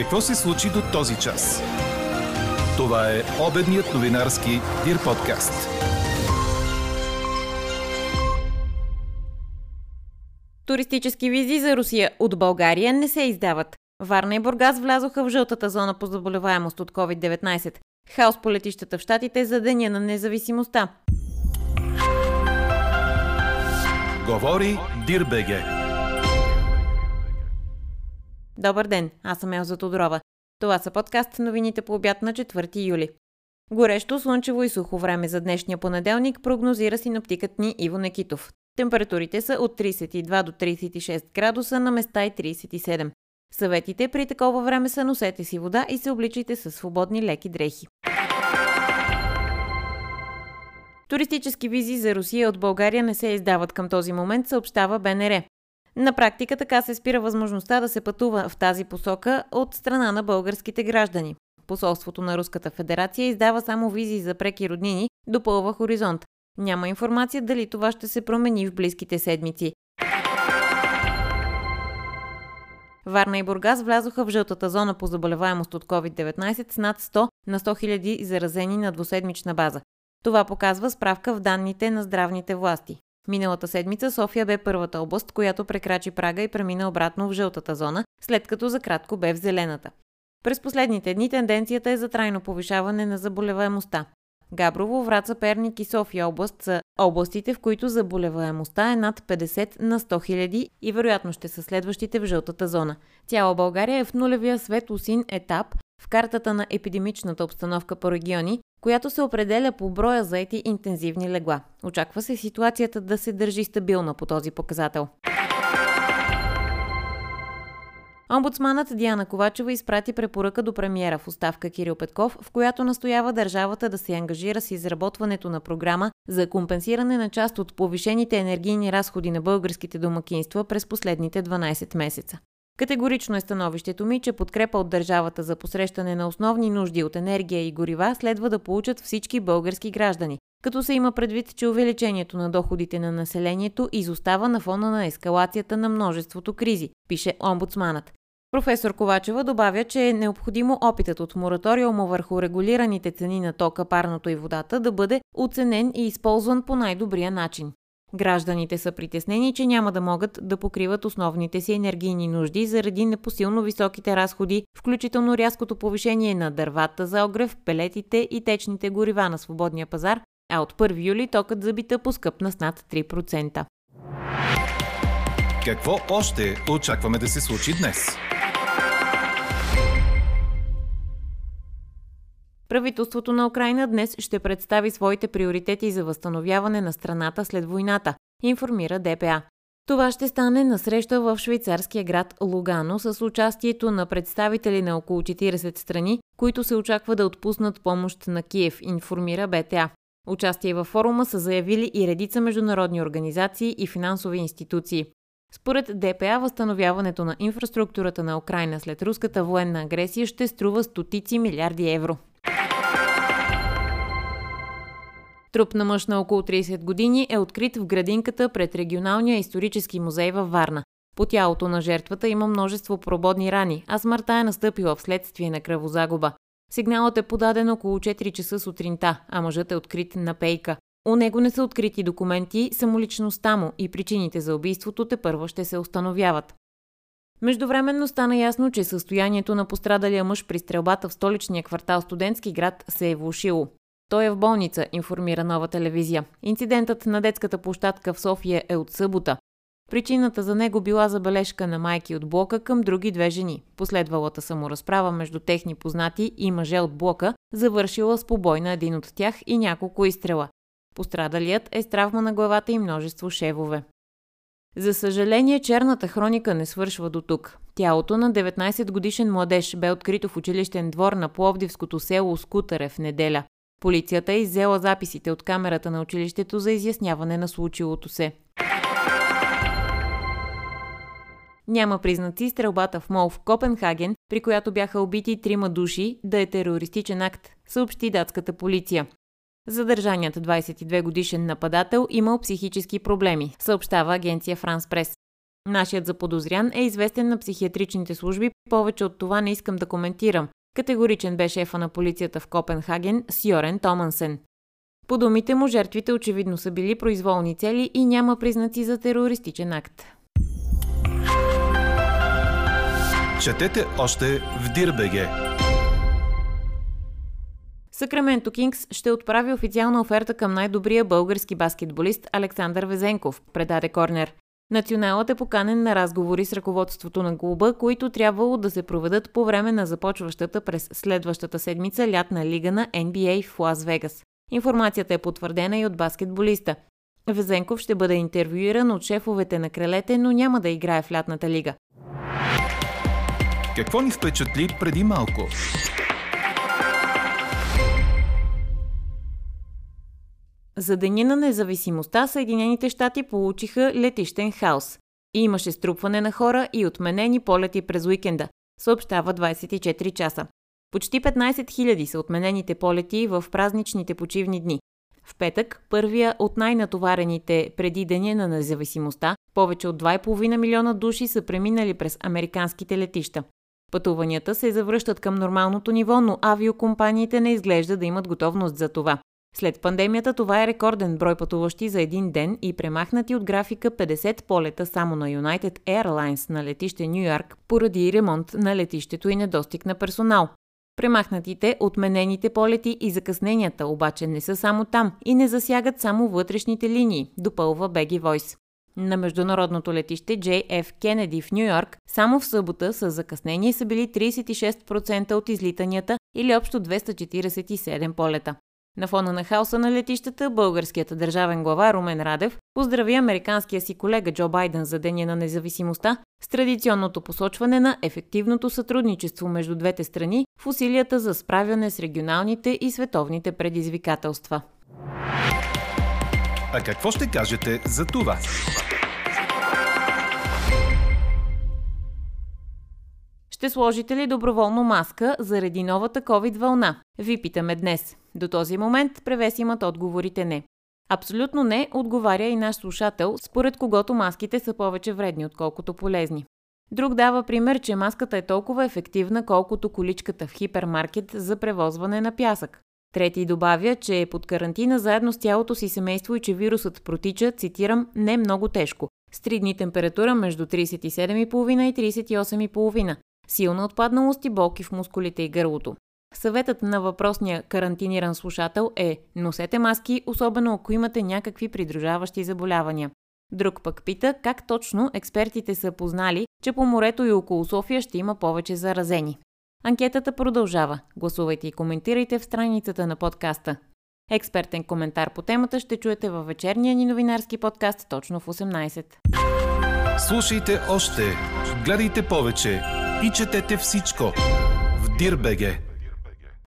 Какво се случи до този час? Това е обедният новинарски Дир подкаст. Туристически визи за Русия от България не се издават. Варна и Бургас влязоха в жълтата зона по заболеваемост от COVID-19. Хаос по летищата в щатите за Деня на независимостта. Говори Дир Беге. Добър ден, аз съм Елза Тодорова. Това са подкаст новините по обяд на 4 юли. Горещо, слънчево и сухо време за днешния понеделник прогнозира синоптикът ни Иво Некитов. Температурите са от 32 до 36 градуса, на места и 37. Съветите при такова време са: носете си вода и се обличайте със свободни леки дрехи. Туристически визи за Русия от България не се издават към този момент, съобщава БНР. На практика така се спира възможността да се пътува в тази посока от страна на българските граждани. Посолството на Руската федерация издава само визи за преки роднини, допълва Хоризонт. Няма информация дали това ще се промени в близките седмици. Варна и Бургас влязоха в жълтата зона по заболеваемост от COVID-19 с над 100 на 100 000 заразени на двуседмична база. Това показва справка в данните на здравните власти. Миналата седмица София бе първата област, която прекрачи прага и премина обратно в жълтата зона, след като за кратко бе в зелената. През последните дни тенденцията е за трайно повишаване на заболеваемостта. Габрово, Враца, Перник и София област са областите, в които заболеваемостта е над 50 на 100 000 и вероятно ще са следващите в жълтата зона. Цяла България е в нулевия светлосин етап в картата на епидемичната обстановка по региони, която се определя по броя заети интензивни легла. Очаква се ситуацията да се държи стабилна по този показател. Омбудсманът Диана Ковачева изпрати препоръка до премиера в оставка Кирил Петков, в която настоява държавата да се ангажира с изработването на програма за компенсиране на част от повишените енергийни разходи на българските домакинства през последните 12 месеца. Категорично е становището ми, че подкрепа от държавата за посрещане на основни нужди от енергия и горива следва да получат всички български граждани, като се има предвид, че увеличението на доходите на населението изостава на фона на ескалацията на множеството кризи, пише омбудсманът. Професор Ковачева добавя, че е необходимо опитът от мораториума върху регулираните цени на тока, парното и водата да бъде оценен и използван по най-добрия начин. Гражданите са притеснени, че няма да могат да покриват основните си енергийни нужди заради непосилно високите разходи, включително рязкото повишение на дървата за огрев, пелетите и течните горива на свободния пазар, а от 1 юли токът за бита поскъпна с над 3%. Какво още очакваме да се случи днес? Правителството на Украйна днес ще представи своите приоритети за възстановяване на страната след войната, информира ДПА. Това ще стане на среща в швейцарския град Лугано с участието на представители на около 40 страни, които се очаква да отпуснат помощ на Киев, информира БТА. Участие във форума са заявили и редица международни организации и финансови институции. Според ДПА, възстановяването на инфраструктурата на Украйна след руската военна агресия ще струва стотици милиарди евро. Труп на мъж на около 30 години е открит в градинката пред Регионалния исторически музей във Варна. По тялото на жертвата има множество прободни рани, а смъртта е настъпила вследствие на кръвозагуба. Сигналът е подаден около 4 часа сутринта, а мъжът е открит на пейка. У него не са открити документи, самоличността му и причините за убийството тепърва ще се установяват. Междувременно стана ясно, че състоянието на пострадалия мъж при стрелбата в столичния квартал Студентски град се е влошило. Той е в болница, информира Нова телевизия. Инцидентът на детската площадка в София е от събота. Причината за него била забележка на майки от блока към други две жени. Последвалата саморазправа между техни познати и мъже от блока завършила с побой на един от тях и няколко изстрела. Пострадалият е с травма на главата и множество шевове. За съжаление, черната хроника не свършва до тук. Тялото на 19-годишен младеж бе открито в училищен двор на пловдивското село Скутаре в неделя. Полицията е иззела записите от камерата на училището за изясняване на случилото се. Няма признаци стрелбата в мол в Копенхаген, при която бяха убити 3 души, да е терористичен акт, съобщи датската полиция. Задържаният 22-годишен нападател имал психически проблеми, съобщава агенция Франс Прес. Нашият заподозрян е известен на психиатричните служби, повече от това не искам да коментирам. Категоричен бе шефа на полицията в Копенхаген Сьорен Томансен. По думите му, жертвите очевидно са били произволни цели и няма признаци за терористичен акт. Четете още в Дир Беге. Сакраменто Кингс ще отправи официална оферта към най-добрия български баскетболист Александър Везенков, предаде Корнер. Националът е поканен на разговори с ръководството на клуба, които трябвало да се проведат по време на започващата през следващата седмица лятна лига на NBA в Лас Вегас. Информацията е потвърдена и от баскетболиста. Везенков ще бъде интервюиран от шефовете на кралете, но няма да играе в лятната лига. Какво ни впечатли преди малко? За Деня на независимостта Съединените щати получиха летищен хаос. И имаше струпване на хора и отменени полети през уикенда, съобщава 24 часа. Почти 15 000 са отменените полети в празничните почивни дни. В петък, първия от най-натоварените преди Деня на независимостта, повече от 2,5 милиона души са преминали през американските летища. Пътуванията се завръщат към нормалното ниво, но авиокомпаниите не изглежда да имат готовност за това. След пандемията това е рекорден брой пътуващи за един ден и премахнати от графика 50 полета само на United Airlines на летище Ню Йорк поради ремонт на летището и недостиг на персонал. Премахнатите, отменените полети и закъсненията обаче не са само там и не засягат само вътрешните линии, допълва BG Voice. На международното летище JF Kennedy в Ню Йорк само в събота с закъснение са били 36% от излитанията или общо 247 полета. На фона на хаоса на летищата, българският държавен глава Румен Радев поздрави американския си колега Джо Байден за Деня на независимостта с традиционното посочване на ефективното сътрудничество между двете страни в усилията за справяне с регионалните и световните предизвикателства. А какво ще кажете за това? Ще сложите ли доброволно маска заради новата COVID вълна? Ви питаме днес. До този момент превесимат отговорите не. Абсолютно не, отговаря и наш слушател, според когото маските са повече вредни, отколкото полезни. Друг дава пример, че маската е толкова ефективна, колкото количката в хипермаркет за превозване на пясък. Трети добавя, че е под карантина заедно с цялото си семейство и че вирусът протича, цитирам, не много тежко. С 3 дни температура между 37,5 и 38,5. Силна отпадналост и болки в мускулите и гърлото. Съветът на въпросния карантиниран слушател е: носете маски, особено ако имате някакви придружаващи заболявания. Друг пък пита как точно експертите са познали, че по морето и около София ще има повече заразени. Анкетата продължава. Гласувайте и коментирайте в страницата на подкаста. Експертен коментар по темата ще чуете във вечерния ни новинарски подкаст точно в 18. Слушайте още, гледайте повече и четете всичко в Дир Беге.